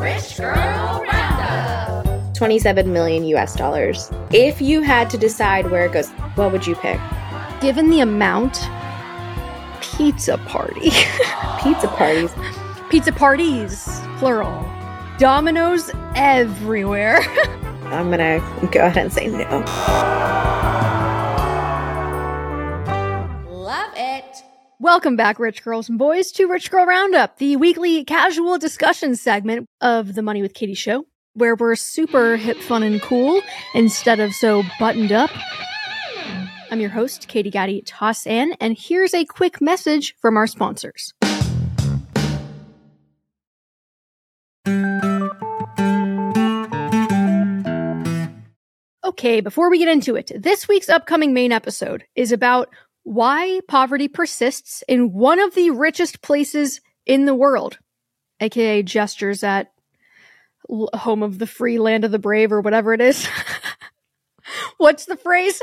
Rich Girl Roundup. $27 million. If you had to decide where it goes, what would you pick? Given the amount, pizza party. Pizza parties. Pizza parties, plural. Dominoes everywhere. I'm going to go ahead and say no. Love it. Welcome back, rich girls and boys, to Rich Girl Roundup, the weekly casual discussion segment of the Money with Katie show, where we're super hip, fun, and cool instead of so buttoned up. I'm your host, Katie Gatti Tossann, and here's a quick message from our sponsors. Okay, before we get into it, this week's upcoming main episode is about why poverty persists in one of the richest places in the world, aka gestures at home of the free, land of the brave, or whatever it is. What's the phrase?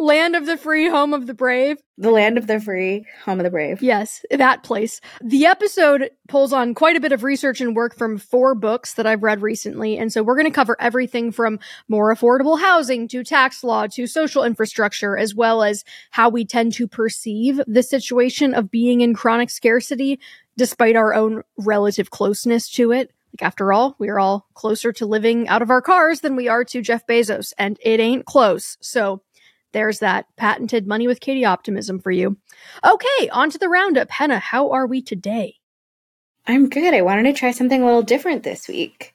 Land of the free, home of the brave. The land of the free, home of the brave. Yes, that place. The episode pulls on quite a bit of research and work from 4 books that I've read recently. And so we're going to cover everything from more affordable housing to tax law to social infrastructure, as well as how we tend to perceive the situation of being in chronic scarcity despite our own relative closeness to it. Like, after all, we are all closer to living out of our cars than we are to Jeff Bezos, and it ain't close. So there's that patented Money with Katie optimism for you. Okay, on to the roundup. Henah, how are we today? I'm good. I wanted to try something a little different this week.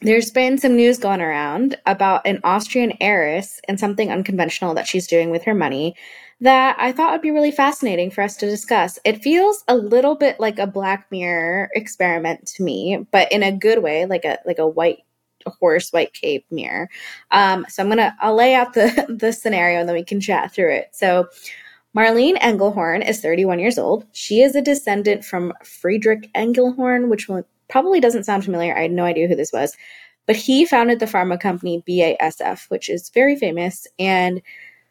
There's been some news going around about an Austrian heiress and something unconventional that she's doing with her money that I thought would be really fascinating for us to discuss. It feels a little bit like a Black Mirror experiment to me, but in a good way, like a white horse, white cape mirror. So I'll lay out the scenario and then we can chat through it. So Marlene Engelhorn is 31 years old. She is a descendant from Friedrich Engelhorn, which probably doesn't sound familiar. I had no idea who this was, but he founded the pharma company BASF, which is very famous. And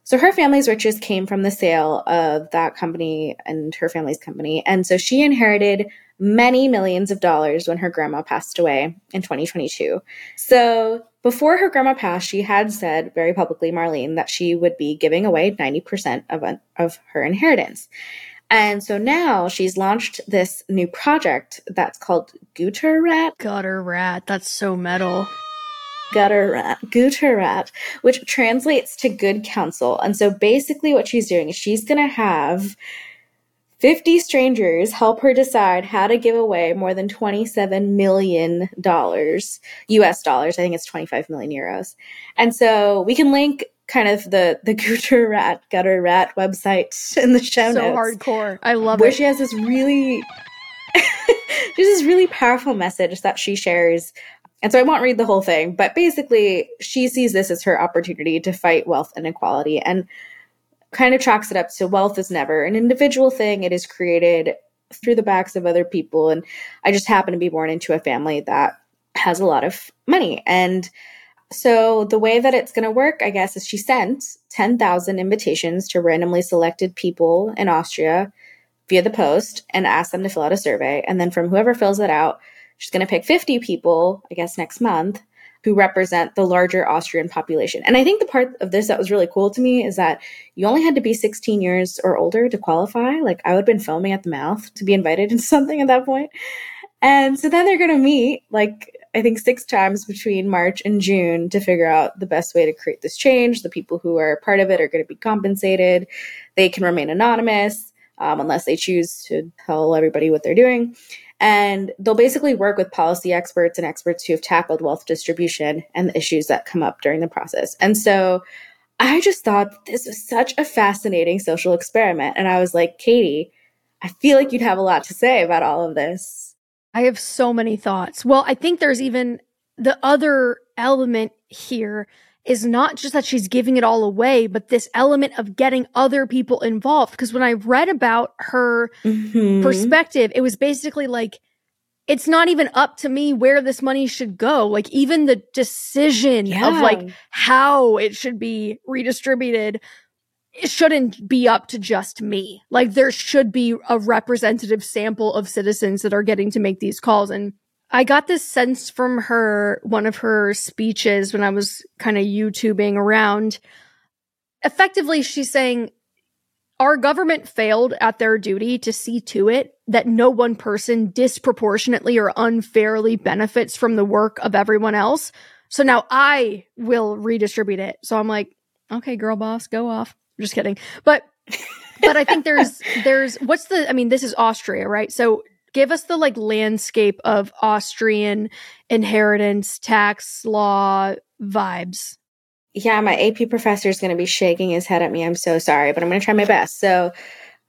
so her family's riches came from the sale of that company and her family's company. And so she inherited many millions of dollars when her grandma passed away in 2022. So before her grandma passed, she had said very publicly, Marlene, that she would be giving away 90% of her inheritance. And so now she's launched this new project that's called Guter Rat. Gutter Rat. That's so metal. Guter Rat, which translates to good counsel. And so basically what she's doing is she's going to have 50 strangers help her decide how to give away more than $27 million, US dollars. I think it's 25 million euros. And so we can link kind of the Gutter Rat website in the show notes. So hardcore. I love it. Where she has this really, powerful message that she shares. And so I won't read the whole thing, but basically she sees this as her opportunity to fight wealth inequality and kind of chalks it up to wealth is never an individual thing. It is created through the backs of other people. And I just happen to be born into a family that has a lot of money. And so the way that it's going to work, I guess, is she sent 10,000 invitations to randomly selected people in Austria via the post and asked them to fill out a survey. And then from whoever fills it out, she's going to pick 50 people, I guess, next month, who represent the larger Austrian population. And I think the part of this that was really cool to me is that you only had to be 16 years or older to qualify. Like, I would have been foaming at the mouth to be invited into something at that point. And so then they're going to meet, like, I think 6 times between March and June to figure out the best way to create this change. The people who are part of it are going to be compensated. They can remain anonymous unless they choose to tell everybody what they're doing. And they'll basically work with policy experts and experts who have tackled wealth distribution and the issues that come up during the process. And so I just thought that this was such a fascinating social experiment. And I was like, Katie, I feel like you'd have a lot to say about all of this. I have so many thoughts. Well, I think there's even the other element here is not just that she's giving it all away, but this element of getting other people involved. Because when I read about her perspective, it was basically like, it's not even up to me where this money should go. Like, even the decision of like how it should be redistributed, it shouldn't be up to just me. Like, there should be a representative sample of citizens that are getting to make these calls. And I got this sense from her, one of her speeches when I was kind of YouTubing around. Effectively, she's saying our government failed at their duty to see to it that no one person disproportionately or unfairly benefits from the work of everyone else. So now I will redistribute it. So I'm like, okay, girl boss, go off. I'm just kidding. But I think there's what's the, I mean, this is Austria, right? So give us the like landscape of Austrian inheritance tax law vibes. Yeah, my AP professor is going to be shaking his head at me. I'm so sorry, but I'm going to try my best. So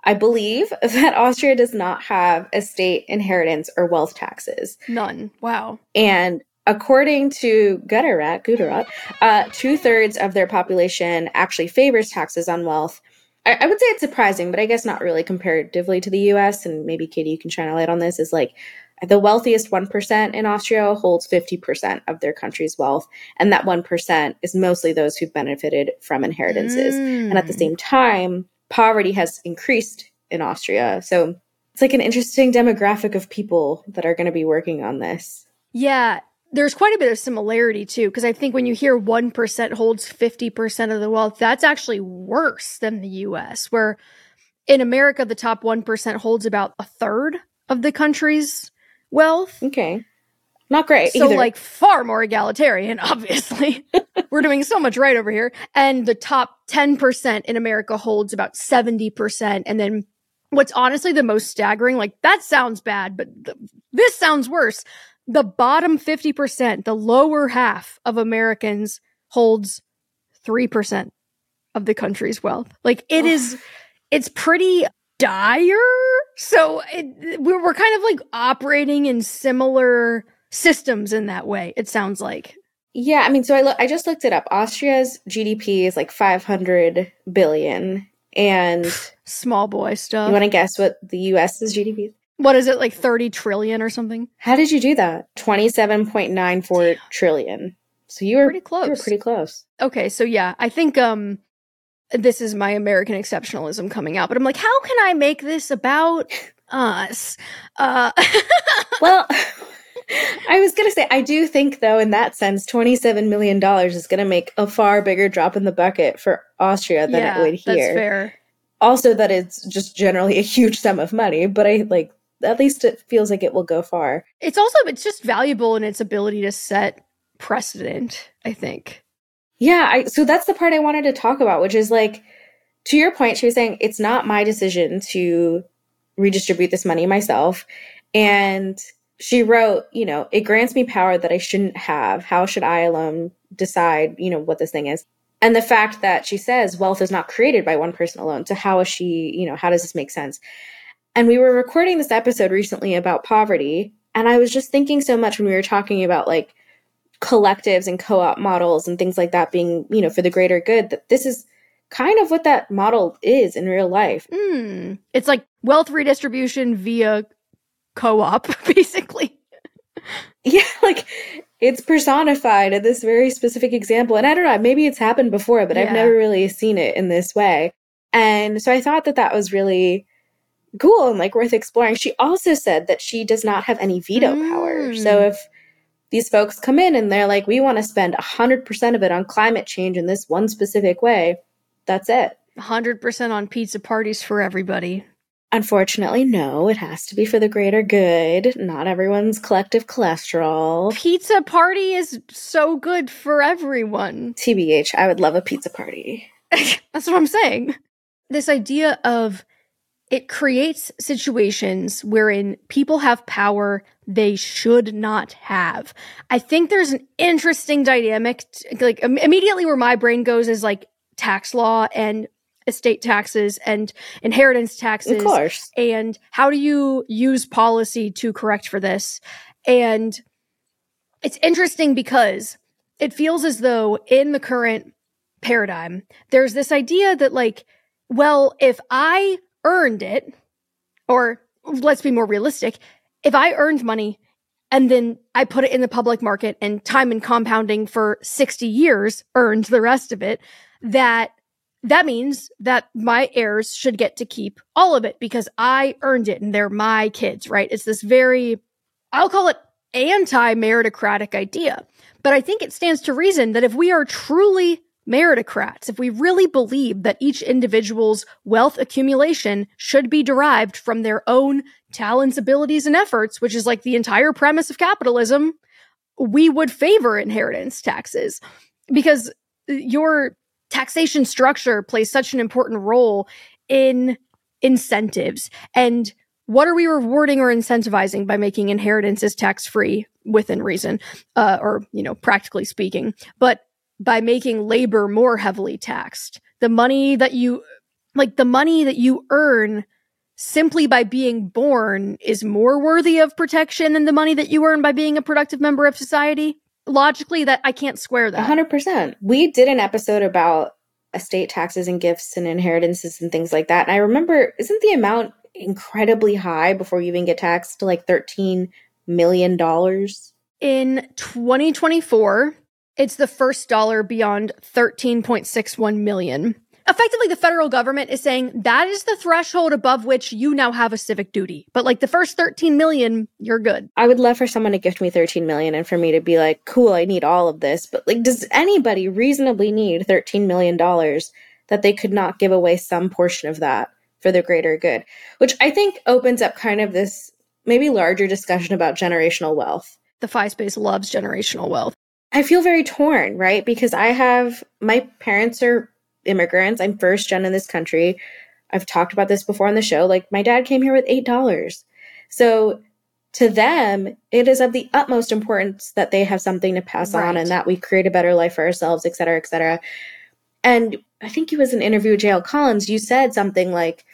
I believe that Austria does not have estate inheritance or wealth taxes. None. Wow. And according to Guter Rat, 2/3 of their population actually favors taxes on wealth. I would say it's surprising, but I guess not really comparatively to the U.S. And maybe, Katie, you can shine a light on this, is like the wealthiest 1% in Austria holds 50% of their country's wealth. And that 1% is mostly those who benefited from inheritances. Mm. And at the same time, poverty has increased in Austria. So it's like an interesting demographic of people that are going to be working on this. Yeah. There's quite a bit of similarity, too, because I think when you hear 1% holds 50% of the wealth, that's actually worse than the U.S., where in America, the top 1% holds about 1/3 of the country's wealth. Okay. Not great either. So, like, far more egalitarian, obviously. We're doing so much right over here. And the top 10% in America holds about 70%. And then what's honestly the most staggering, like, that sounds bad, but this sounds worse. The bottom 50%, the lower half of Americans holds 3% of the country's wealth. Like it is, it's pretty dire. So we're kind of like operating in similar systems in that way, it sounds like. Yeah. I mean, so I just looked it up. Austria's GDP is like 500 billion and small boy stuff. You want to guess what the US's GDP is? What is it, like 30 trillion or something? How did you do that? 27.94 trillion. So you were pretty close. Okay, so yeah, I think this is my American exceptionalism coming out, but I'm like, how can I make this about us? Well, I was going to say, I do think, though, in that sense, $27 million is going to make a far bigger drop in the bucket for Austria than it would here. That's fair. Also that it's just generally a huge sum of money, but I like, at least it feels like it will go far. It's also, it's just valuable in its ability to set precedent, I think. Yeah. So that's the part I wanted to talk about, which is like, to your point, she was saying, it's not my decision to redistribute this money myself. And she wrote, you know, it grants me power that I shouldn't have. How should I alone decide, you know, what this thing is? And the fact that she says wealth is not created by one person alone. So how is she, you know, how does this make sense? And we were recording this episode recently about poverty. And I was just thinking so much when we were talking about like collectives and co-op models and things like that being, you know, for the greater good, that this is kind of what that model is in real life. Mm. It's like wealth redistribution via co-op, basically. Yeah, like it's personified in this very specific example. And I don't know, maybe it's happened before, but I've never really seen it in this way. And so I thought that that was really cool and like worth exploring. She also said that she does not have any veto power. So if these folks come in and they're like, we want to spend 100% of it on climate change in this one specific way, that's it. 100% on pizza parties for everybody. Unfortunately, no. It has to be for the greater good. Not everyone's collective cholesterol. Pizza party is so good for everyone. TBH, I would love a pizza party. That's what I'm saying. This idea of it creates situations wherein people have power they should not have. I think there's an interesting dynamic. Like immediately where my brain goes is like tax law and estate taxes and inheritance taxes. Of course. And how do you use policy to correct for this? And it's interesting because it feels as though in the current paradigm, there's this idea that like, well, if I earned it, or let's be more realistic, if I earned money and then I put it in the public market and time and compounding for 60 years earned the rest of it, that means that my heirs should get to keep all of it because I earned it and they're my kids, right? It's this very, I'll call it anti-meritocratic idea. But I think it stands to reason that if we are truly meritocrats, if we really believe that each individual's wealth accumulation should be derived from their own talents, abilities, and efforts, which is like the entire premise of capitalism, we would favor inheritance taxes because your taxation structure plays such an important role in incentives. And what are we rewarding or incentivizing by making inheritances tax-free within reason, or, you know, practically speaking, but by making labor more heavily taxed? The money that you earn simply by being born is more worthy of protection than the money that you earn by being a productive member of society. Logically, that I can't square that. 100%. We did an episode about estate taxes and gifts and inheritances and things like that. And I remember, isn't the amount incredibly high before you even get taxed to like $13 million? In 2024, it's the first dollar beyond $13.61 million. Effectively, the federal government is saying that is the threshold above which you now have a civic duty. But like the first 13 million, you're good. I would love for someone to gift me 13 million and for me to be like, cool, I need all of this. But like, does anybody reasonably need $13 million that they could not give away some portion of that for the greater good? Which I think opens up kind of this maybe larger discussion about generational wealth. The FI space loves generational wealth. I feel very torn, right? Because my parents are immigrants. I'm first gen in this country. I've talked about this before on the show. Like, my dad came here with $8. So to them, it is of the utmost importance that they have something to pass on and that we create a better life for ourselves, et cetera, et cetera. And I think it was an interview with J.L. Collins. You said something like,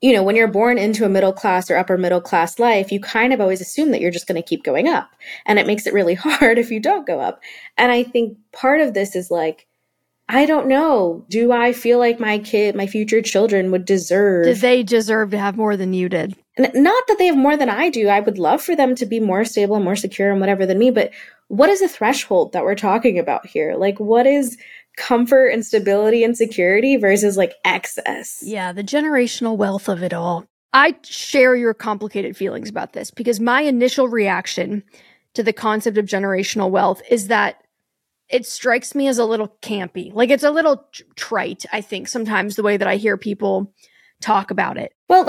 you know, when you're born into a middle class or upper middle class life, you kind of always assume that you're just going to keep going up. And it makes it really hard if you don't go up. And I think part of this is like, I don't know. Do I feel like my future children would deserve? Do they deserve to have more than you did? And not that they have more than I do. I would love for them to be more stable and more secure and whatever than me. But what is the threshold that we're talking about here? Like, what is comfort and stability and security versus like excess? Yeah, the generational wealth of it all. I share your complicated feelings about this because my initial reaction to the concept of generational wealth is that it strikes me as a little campy. Like, it's a little trite, I think, sometimes the way that I hear people talk about it. Well,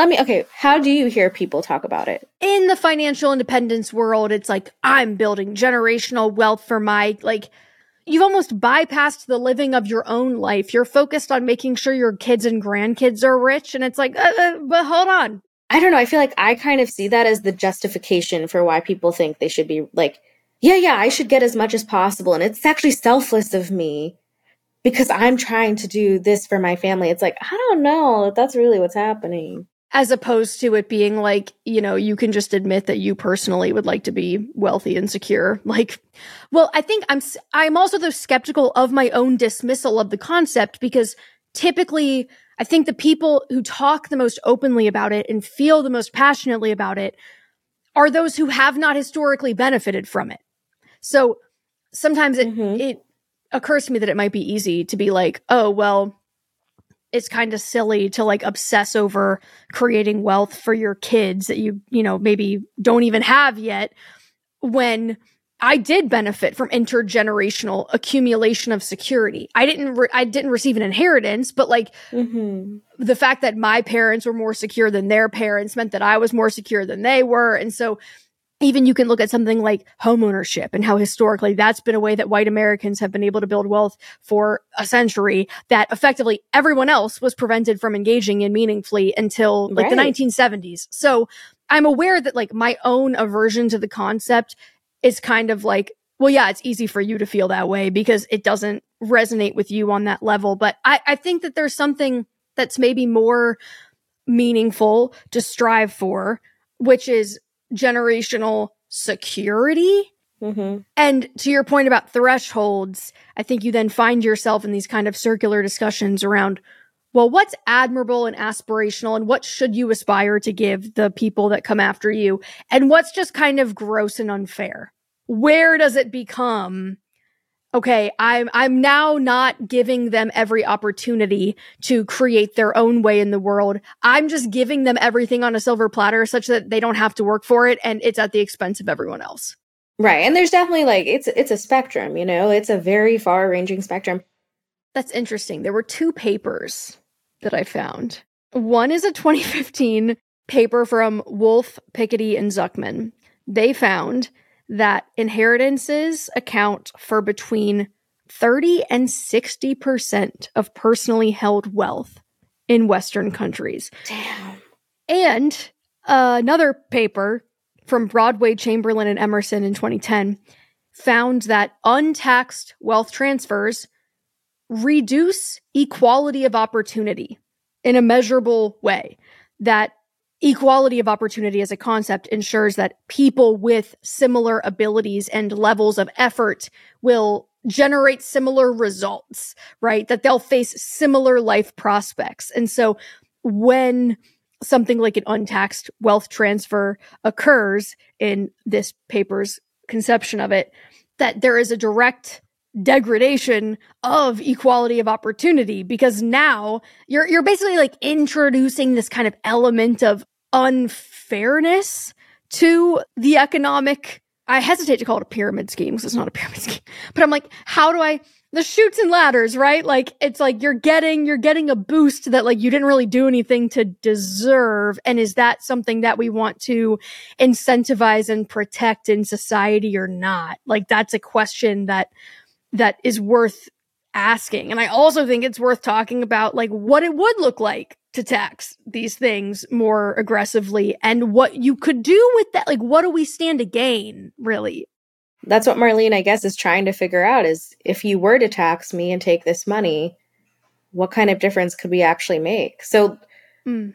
how do you hear people talk about it? In the financial independence world, it's like, I'm building generational wealth for my, like, you've almost bypassed the living of your own life. You're focused on making sure your kids and grandkids are rich. And it's like, but hold on. I don't know. I feel like I kind of see that as the justification for why people think they should be like, yeah, I should get as much as possible. And it's actually selfless of me because I'm trying to do this for my family. It's like, I don't know if that's really what's happening. As opposed to it being like, you know, you can just admit that you personally would like to be wealthy and secure. Like, well, I think I'm also though skeptical of my own dismissal of the concept because typically I think the people who talk the most openly about it and feel the most passionately about it are those who have not historically benefited from it. So sometimes it occurs to me that it might be easy to be like, oh, well, it's kind of silly to like obsess over creating wealth for your kids that you maybe don't even have yet, when I did benefit from intergenerational accumulation of security. I didn't receive an inheritance, but like the fact that my parents were more secure than their parents meant that I was more secure than they were. And so even you can look at something like homeownership and how historically that's been a way that white Americans have been able to build wealth for a century that effectively everyone else was prevented from engaging in meaningfully until like the 1970s. So I'm aware that like my own aversion to the concept is kind of like, well, yeah, it's easy for you to feel that way because it doesn't resonate with you on that level. But I think that there's something that's maybe more meaningful to strive for, which is generational security. And to your point about thresholds, I think you then find yourself in these kind of circular discussions around, well, what's admirable and aspirational and what should you aspire to give the people that come after you? And what's just kind of gross and unfair? Where does it become, okay, I'm now not giving them every opportunity to create their own way in the world. I'm just giving them everything on a silver platter such that they don't have to work for it and it's at the expense of everyone else. Right. And there's definitely like, it's a spectrum, you know, it's a very far ranging spectrum. That's interesting. There were two papers that I found. One is a 2015 paper from Wolf, Piketty, and Zuckman. They found that inheritances account for between 30 and 60% of personally held wealth in Western countries. Damn. And another paper from Broadway, Chamberlain, and Emerson in 2010 found that untaxed wealth transfers reduce equality of opportunity in a measurable way. That equality of opportunity as a concept ensures that people with similar abilities and levels of effort will generate similar results, right? That they'll face similar life prospects. And so when something like an untaxed wealth transfer occurs, in this paper's conception of it, that there is a direct degradation of equality of opportunity, because now you're basically like introducing this kind of element of unfairness to the economic. I hesitate to call it a pyramid scheme because it's not a pyramid scheme, but I'm like, how do I, the chutes and ladders, right? Like, it's like you're getting a boost that like you didn't really do anything to deserve. And is that something that we want to incentivize and protect in society or not? Like, that's a question that is worth asking. And I also think it's worth talking about like what it would look like to tax these things more aggressively and what you could do with that. Like, what do we stand to gain, really? That's what Marlene, I guess, is trying to figure out, is if you were to tax me and take this money, what kind of difference could we actually make? So,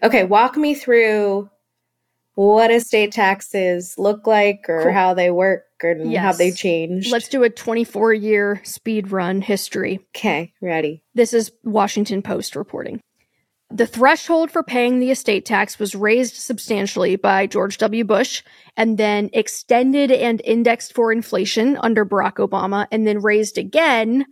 Okay, walk me through what estate taxes look like, or cool, how they work, and yes, how they change. Let's do a 24-year speed run history. Okay, ready. This is Washington Post reporting. The threshold for paying the estate tax was raised substantially by George W. Bush, and then extended and indexed for inflation under Barack Obama, and then raised again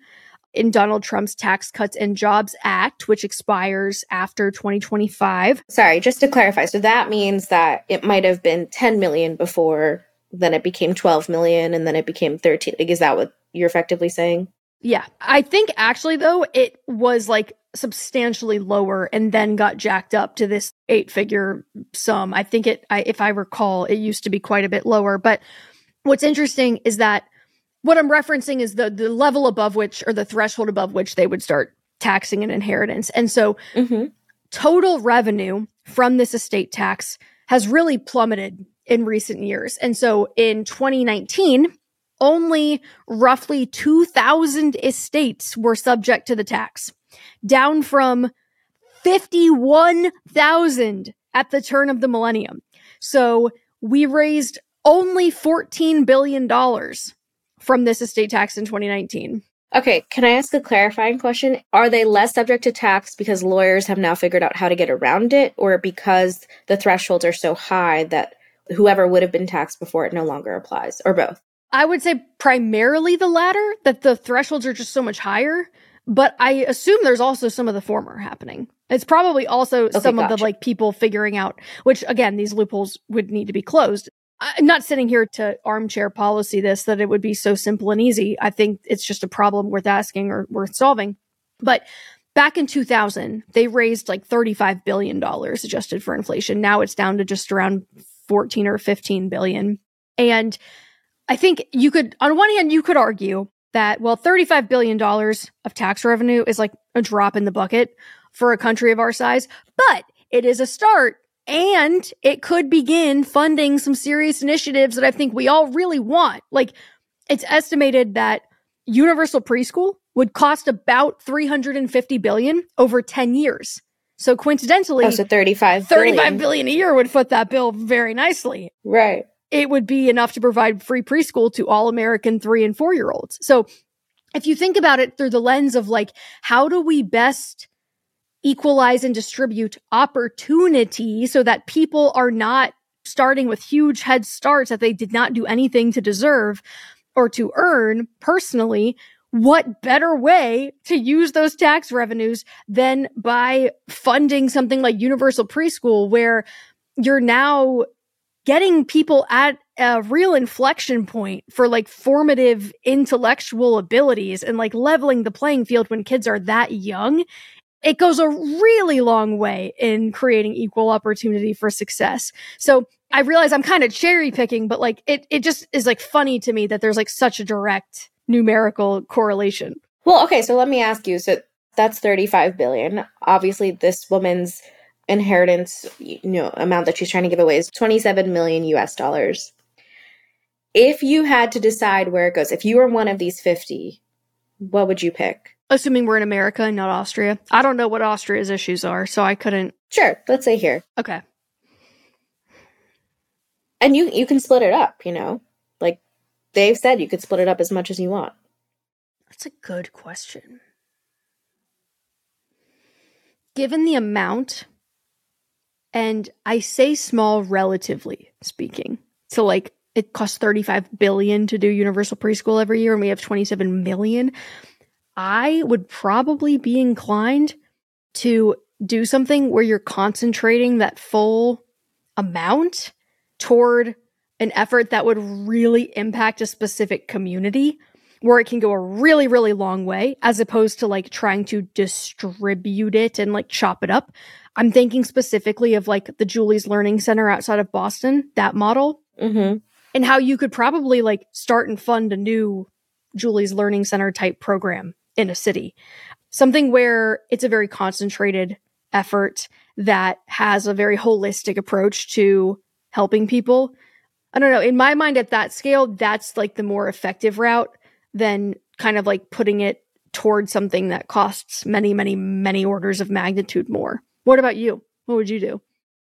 in Donald Trump's Tax Cuts and Jobs Act, which expires after 2025. Sorry, just to clarify. So that means that it might have been $10 million before, then it became $12 million, and then it became $13. Like, is that what you're effectively saying? Yeah. I think actually, though, it was like substantially lower and then got jacked up to this 8-figure sum. I think if I recall, it used to be quite a bit lower. But what's interesting is that what I'm referencing is the level above which, or the threshold above which, they would start taxing an inheritance. And so total revenue from this estate tax has really plummeted in recent years. And so in 2019, only roughly 2,000 estates were subject to the tax, down from 51,000 at the turn of the millennium. So we raised only $14 billion from this estate tax in 2019. Okay, can I ask a clarifying question? Are they less subject to tax because lawyers have now figured out how to get around it, or because the thresholds are so high that whoever would have been taxed before it no longer applies, or both? I would say primarily the latter, that the thresholds are just so much higher. But I assume there's also some of the former happening. It's probably also some of the like people figuring out, which again, these loopholes would need to be closed. I'm not sitting here to armchair policy this, that it would be so simple and easy. I think it's just a problem worth asking or worth solving. But back in 2000, they raised like $35 billion adjusted for inflation. Now it's down to just around 14 or 15 billion. And I think you could, on one hand, you could argue that, well, $35 billion of tax revenue is like a drop in the bucket for a country of our size, but it is a start, and it could begin funding some serious initiatives that I think we all really want. Like, it's estimated that universal preschool would cost about $350 billion over 10 years. So coincidentally, so $35 billion a year would foot that bill very nicely. Right. It would be enough to provide free preschool to all American 3- and 4-year-olds. So if you think about it through the lens of like, how do we best equalize and distribute opportunity so that people are not starting with huge head starts that they did not do anything to deserve or to earn personally, what better way to use those tax revenues than by funding something like universal preschool, where you're now getting people at a real inflection point for like formative intellectual abilities and like leveling the playing field when kids are that young. It goes a really long way in creating equal opportunity for success. So I realize I'm kind of cherry picking, but like it just is like funny to me that there's like such a direct numerical correlation. Well, okay, so let me ask you. So that's 35 billion. Obviously, this woman's inheritance, amount that she's trying to give away is $27 million. If you had to decide where it goes, if you were one of these 50, what would you pick? Assuming we're in America and not Austria. I don't know what Austria's issues are, so I couldn't. Sure, let's say here. Okay. And you can split it up, Like they've said you could split it up as much as you want. That's a good question. Given the amount, and I say small relatively speaking, so like it costs $35 billion to do universal preschool every year and we have 27 million, I would probably be inclined to do something where you're concentrating that full amount toward an effort that would really impact a specific community, where it can go a really, really long way, as opposed to like trying to distribute it and like chop it up. I'm thinking specifically of like the Julie's Learning Center outside of Boston, that model, and how you could probably like start and fund a new Julie's Learning Center type program in a city. Something where it's a very concentrated effort that has a very holistic approach to helping people. I don't know. In my mind, at that scale, that's like the more effective route than kind of like putting it toward something that costs many, many, many orders of magnitude more. What about you? What would you do?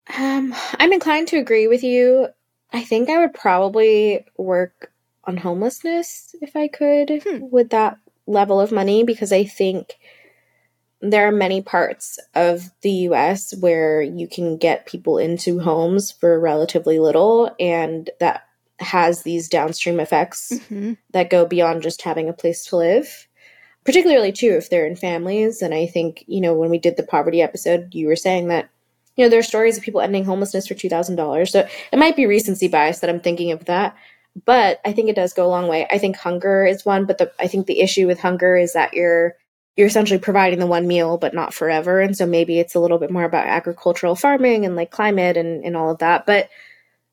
I'm inclined to agree with you. I think I would probably work on homelessness if I could with that level of money, because I think there are many parts of the U.S. where you can get people into homes for relatively little, and that has these downstream effects that go beyond just having a place to live, particularly too if they're in families. And I think, when we did the poverty episode, you were saying that, there are stories of people ending homelessness for $2,000. So it might be recency bias that I'm thinking of that, but I think it does go a long way. I think hunger is one, but I think the issue with hunger is that you're essentially providing the one meal, but not forever. And so maybe it's a little bit more about agricultural farming and like climate and all of that. But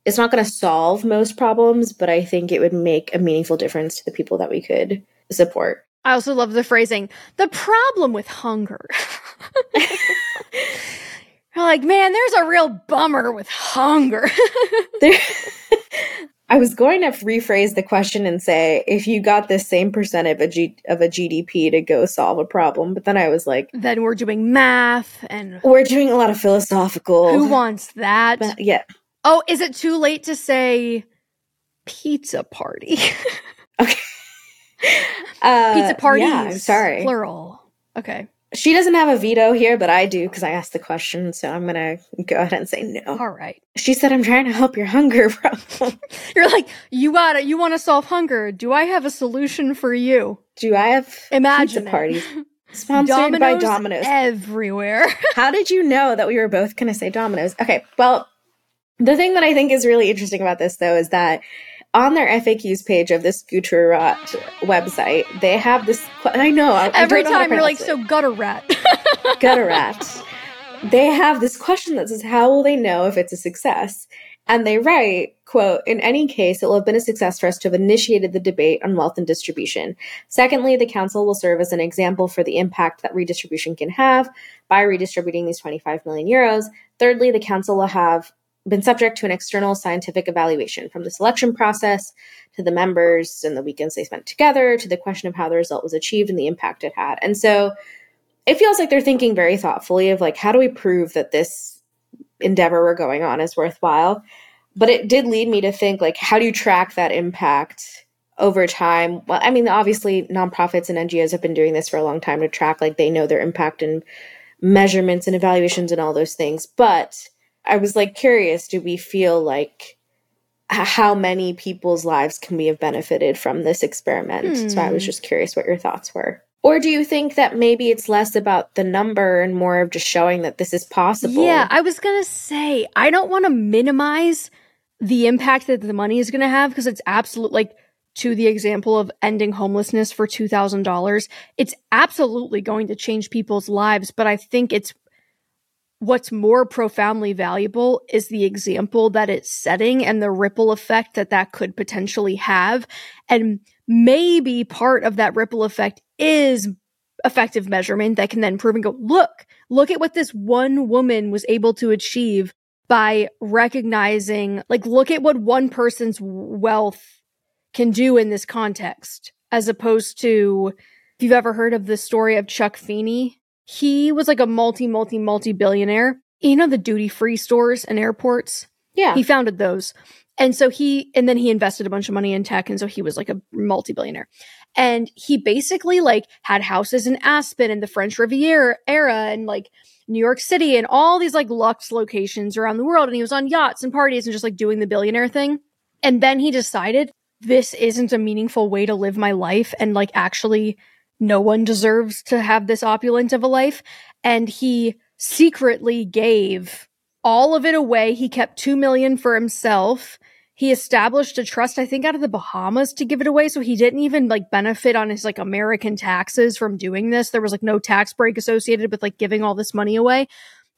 it's not going to solve most problems, but I think it would make a meaningful difference to the people that we could support. I also love the phrasing, the problem with hunger. You're like, man, there's a real bummer with hunger. I was going to rephrase the question and say, if you got this same percent of a GDP to go solve a problem, but then I was like... Then we're doing math and... We're doing a lot of philosophical... Who wants that? But, yeah. Oh, is it too late to say pizza party? Okay. Pizza parties. Yeah, I'm sorry. Plural. Okay. She doesn't have a veto here, but I do because I asked the question. So I'm going to go ahead and say no. All right. She said, I'm trying to help your hunger problem. You're like, you want to solve hunger. Do I have a solution for you? Do I have pizza parties? Sponsored by Domino's. Everywhere. How did you know that we were both going to say Domino's? Okay, well... The thing that I think is really interesting about this, though, is that on their FAQs page of this Guter Rat website, they have this... I know. Every time you're like, so Guter Rat. Guter Rat. They have this question that says, how will they know if it's a success? And they write, quote, in any case, it will have been a success for us to have initiated the debate on wealth and distribution. Secondly, the council will serve as an example for the impact that redistribution can have by redistributing these 25 million euros. Thirdly, the council will have been subject to an external scientific evaluation, from the selection process to the members and the weekends they spent together to the question of how the result was achieved and the impact it had. And so it feels like they're thinking very thoughtfully of like, how do we prove that this endeavor we're going on is worthwhile? But it did lead me to think like, how do you track that impact over time? Well, I mean, obviously nonprofits and NGOs have been doing this for a long time to track, like they know their impact and measurements and evaluations and all those things. But I was like curious, do we feel like how many people's lives can we have benefited from this experiment? So I was just curious what your thoughts were. Or do you think that maybe it's less about the number and more of just showing that this is possible? Yeah, I was going to say, I don't want to minimize the impact that the money is going to have, because it's absolute, like, to the example of ending homelessness for $2,000, it's absolutely going to change people's lives. But I think it's what's more profoundly valuable is the example that it's setting and the ripple effect that that could potentially have. And maybe part of that ripple effect is effective measurement that can then prove and go, look at what this one woman was able to achieve by recognizing, like, look at what one person's wealth can do in this context, as opposed to, if you've ever heard of the story of Chuck Feeney, he was like a multi-billionaire. You know, the duty-free stores and airports? Yeah. He founded those. And so and then he invested a bunch of money in tech. And so he was like a multi-billionaire. And he basically like had houses in Aspen and the French Riviera and like New York City and all these like luxe locations around the world. And he was on yachts and parties and just like doing the billionaire thing. And then he decided, this isn't a meaningful way to live my life. And like, actually, no one deserves to have this opulent of a life. And he secretly gave all of it away. He kept $2 million for himself. He established a trust, I think, out of the Bahamas to give it away. So he didn't even like benefit on his like American taxes from doing this. There was like no tax break associated with like giving all this money away.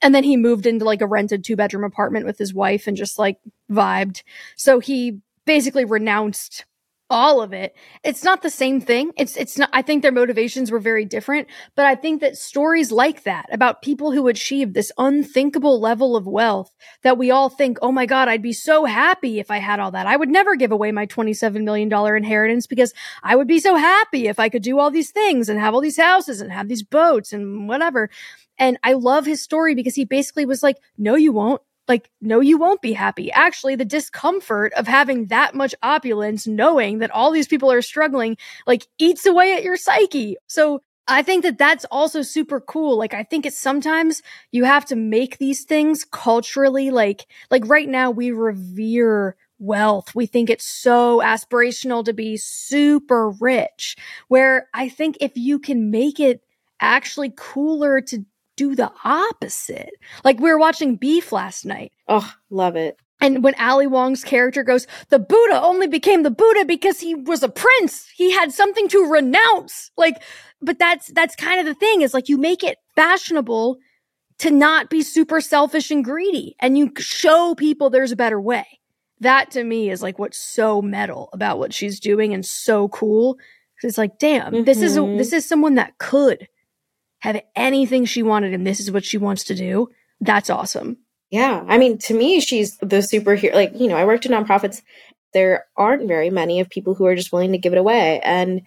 And then he moved into like a rented 2-bedroom apartment with his wife and just like vibed. So he basically renounced all of it. It's not the same thing. It's not, I think their motivations were very different, but I think that stories like that about people who achieved this unthinkable level of wealth that we all think, oh my God, I'd be so happy if I had all that. I would never give away my $27 million inheritance because I would be so happy if I could do all these things and have all these houses and have these boats and whatever. And I love his story because he basically was like, no, you won't. Like, no, you won't be happy. Actually, the discomfort of having that much opulence, knowing that all these people are struggling, like, eats away at your psyche. So I think that that's also super cool. Like, I think it's sometimes you have to make these things culturally, like right now we revere wealth. We think it's so aspirational to be super rich, where I think if you can make it actually cooler to do the opposite. Like, we were watching Beef last night. Oh, love it. And when Ali Wong's character goes, the Buddha only became the Buddha because he was a prince. He had something to renounce. Like, but that's kind of the thing, is like, you make it fashionable to not be super selfish and greedy, and you show people there's a better way. That to me is like what's so metal about what she's doing and so cool. It's like, damn, this is someone that could have anything she wanted, and this is what she wants to do. That's awesome. Yeah. I mean, to me, she's the superhero. Like, you know, I worked in nonprofits. There aren't very many of people who are just willing to give it away. And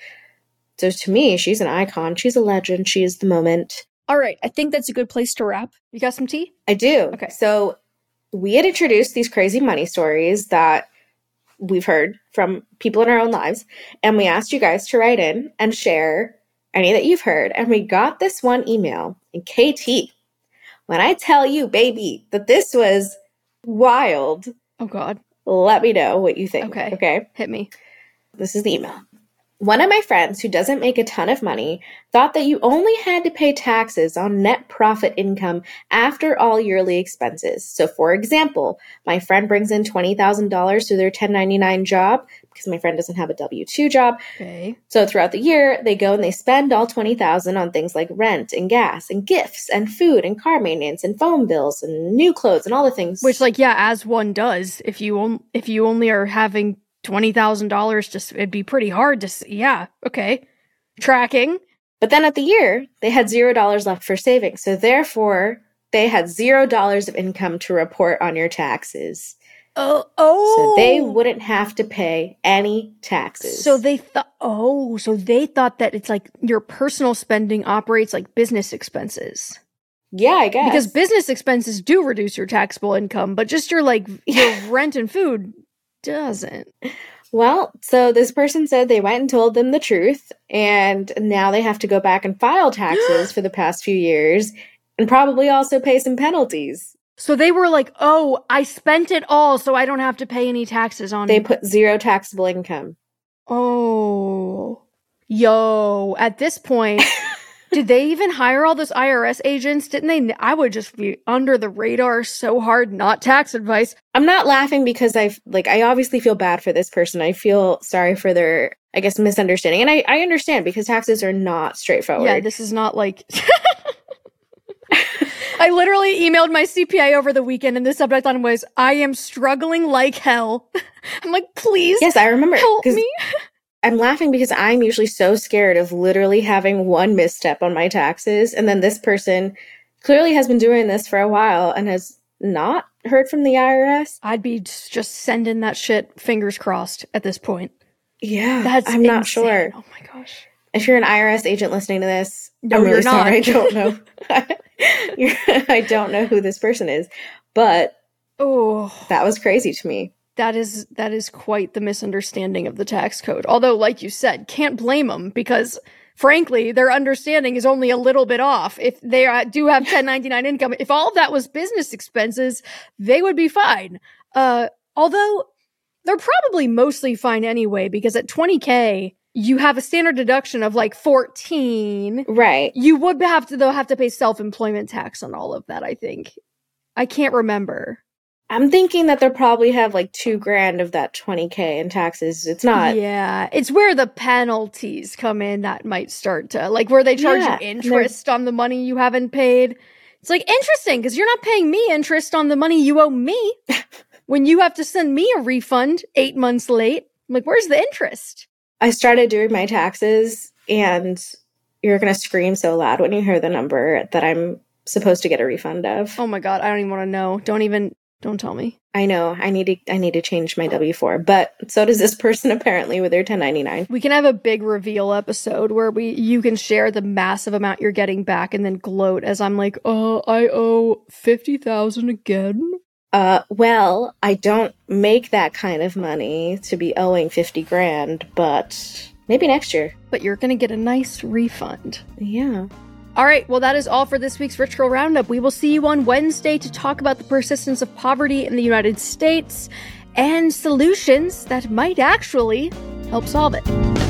so to me, she's an icon. She's a legend. She is the moment. All right. I think that's a good place to wrap. You got some tea? I do. Okay. So we had introduced these crazy money stories that we've heard from people in our own lives. And we asked you guys to write in and share any that you've heard. And we got this one email. And KT, when I tell you, baby, that this was wild. Oh, God. Let me know what you think. Okay. Okay. Hit me. This is the email. One of my friends who doesn't make a ton of money thought that you only had to pay taxes on net profit income after all yearly expenses. So, for example, my friend brings in $20,000 through their 1099 job, because my friend doesn't have a W-2 job. Okay. So throughout the year, they go and they spend all $20,000 on things like rent and gas and gifts and food and car maintenance and phone bills and new clothes and all the things. Which, like, yeah, as one does, if you only are having $20,000, it'd be pretty hard to see. Yeah, okay. Tracking. But then at the year, they had $0 left for savings. So therefore, they had $0 of income to report on your taxes. Oh. So they wouldn't have to pay any taxes. So they thought that it's like your personal spending operates like business expenses. Yeah, I guess. Because business expenses do reduce your taxable income, but just your like your rent and food doesn't. Well, so this person said they went and told them the truth, and now they have to go back and file taxes for the past few years and probably also pay some penalties. So they were like, oh, I spent it all, so I don't have to pay any taxes on it. They put zero taxable income. Oh. Yo, at this point, Did they even hire all those IRS agents? Didn't they? I would just be under the radar so hard, not tax advice. I'm not laughing because I obviously feel bad for this person. I feel sorry for their, I guess, misunderstanding. And I understand because taxes are not straightforward. Yeah, this is not like... I literally emailed my CPA over the weekend and the subject line was, I am struggling like hell. I'm like, please. Yes, I remember. Help me. I'm laughing because I'm usually so scared of literally having one misstep on my taxes. And then this person clearly has been doing this for a while and has not heard from the IRS. I'd be just sending that shit fingers crossed at this point. Yeah, I'm not sure. Oh my gosh. If you're an IRS agent listening to this, no, I'm really sorry. I don't know. I don't know who this person is, but that was crazy to me. That is quite the misunderstanding of the tax code. Although, like you said, can't blame them because, frankly, their understanding is only a little bit off. If they do have 1099 income, if all of that was business expenses, they would be fine. Although they're probably mostly fine anyway because at $20,000, you have a standard deduction of like 14. Right. You would have to, though, pay self-employment tax on all of that, I think. I can't remember. I'm thinking that they'll probably have like $2,000 of that $20,000 in taxes. It's not. Yeah. It's where the penalties come in that might start to, like, where they charge you interest on the money you haven't paid. It's like interesting because you're not paying me interest on the money you owe me when you have to send me a refund 8 months late. I'm like, where's the interest? I started doing my taxes, and you're going to scream so loud when you hear the number that I'm supposed to get a refund of. Oh my God. I don't even want to know. Don't tell me. I know. I need to change my W-4, but so does this person apparently with their 1099. We can have a big reveal episode where you can share the massive amount you're getting back and then gloat as I'm like, I owe $50,000 again. Well, I don't make that kind of money to be owing $50,000, but maybe next year. But you're going to get a nice refund. Yeah. All right. Well, that is all for this week's Rich Girl Roundup. We will see you on Wednesday to talk about the persistence of poverty in the United States and solutions that might actually help solve it.